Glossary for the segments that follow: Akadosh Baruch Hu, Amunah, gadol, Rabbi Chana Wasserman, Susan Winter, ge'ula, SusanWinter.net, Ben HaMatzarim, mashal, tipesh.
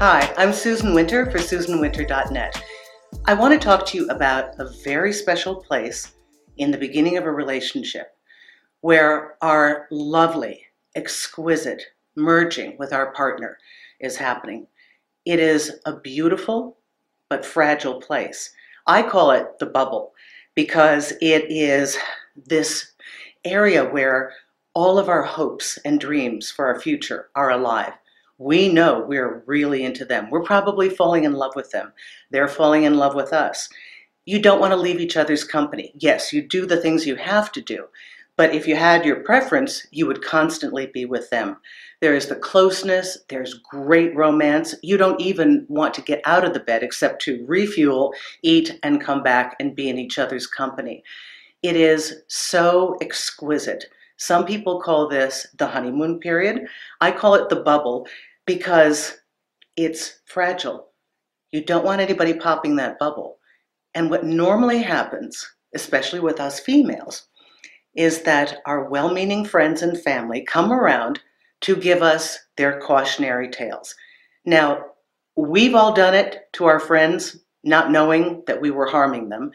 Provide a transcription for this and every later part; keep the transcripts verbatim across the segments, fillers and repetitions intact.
Hi, I'm Susan Winter for Susan Winter dot net. I want to talk to you about a very special place in the beginning of a relationship where our lovely, exquisite merging with our partner is happening. It is a beautiful but fragile place. I call it the bubble because it is this area where all of our hopes and dreams for our future are alive. We know we're really into them. We're probably falling in love with them. They're falling in love with us. You don't want to leave each other's company. Yes, you do the things you have to do, but if you had your preference, you would constantly be with them. There is the closeness, there's great romance. You don't even want to get out of the bed except to refuel, eat, and come back and be in each other's company. It is so exquisite. Some people call this the honeymoon period. I call it the bubble because it's fragile. You don't want anybody popping that bubble. And what normally happens, especially with us females, is that our well-meaning friends and family come around to give us their cautionary tales. Now, we've all done it to our friends, not knowing that we were harming them.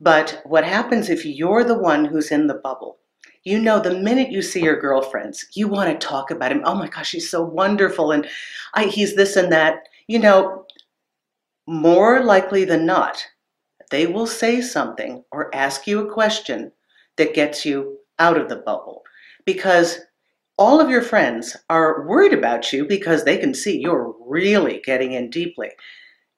But what happens if you're the one who's in the bubble? You know, the minute you see your girlfriends, you want to talk about him. Oh my gosh, he's so wonderful, and I, he's this and that. You know, more likely than not, they will say something or ask you a question that gets you out of the bubble, because all of your friends are worried about you because they can see you're really getting in deeply,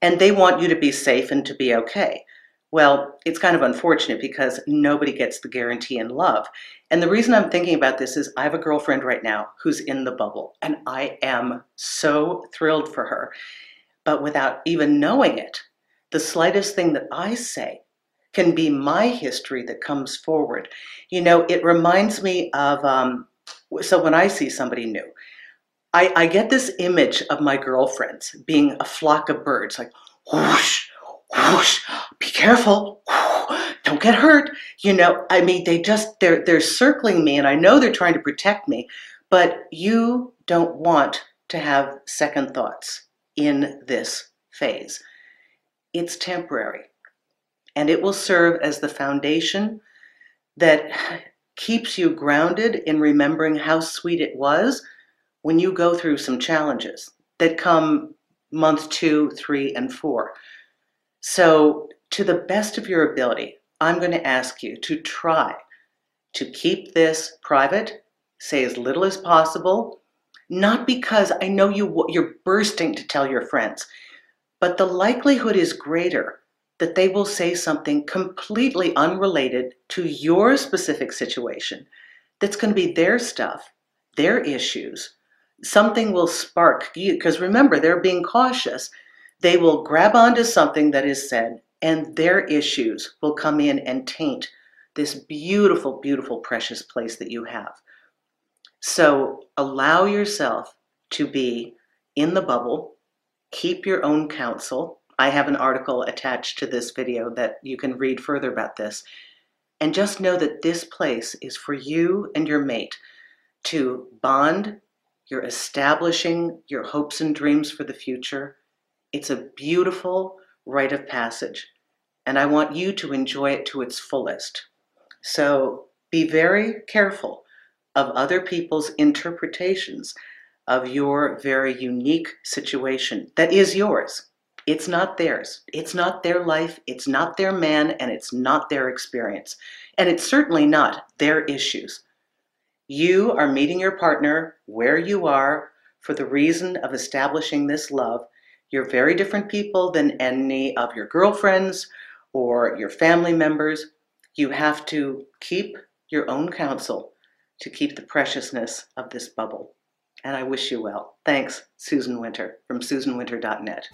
and they want you to be safe and to be okay. Well, it's kind of unfortunate because nobody gets the guarantee in love. And the reason I'm thinking about this is I have a girlfriend right now who's in the bubble, and I am so thrilled for her. But without even knowing it, the slightest thing that I say can be my history that comes forward. You know, it reminds me of, um, so when I see somebody new, I, I get this image of my girlfriends being a flock of birds, like whoosh, whoosh, be careful, don't get hurt. You know, I mean, they just, they're, they're circling me, and I know they're trying to protect me, but you don't want to have second thoughts in this phase. It's temporary, and it will serve as the foundation that keeps you grounded in remembering how sweet it was when you go through some challenges that come month two, three, and four. So to the best of your ability, I'm going to ask you to try to keep this private, say as little as possible, not because I know you, you're bursting to tell your friends, but the likelihood is greater that they will say something completely unrelated to your specific situation that's going to be their stuff, their issues. Something will spark you, because remember, they're being cautious. They will grab onto something that is said, and their issues will come in and taint this beautiful, beautiful, precious place that you have. So allow yourself to be in the bubble. Keep your own counsel. I have an article attached to this video that you can read further about this. And just know that this place is for you and your mate to bond. You're establishing your hopes and dreams for the future. It's a beautiful rite of passage, and I want you to enjoy it to its fullest. So be very careful of other people's interpretations of your very unique situation that is yours. It's not theirs. It's not their life. It's not their man, and it's not their experience. And it's certainly not their issues. You are meeting your partner where you are for the reason of establishing this love. You're very different people than any of your girlfriends or your family members. You have to keep your own counsel to keep the preciousness of this bubble. And I wish you well. Thanks, Susan Winter from Susan Winter dot net.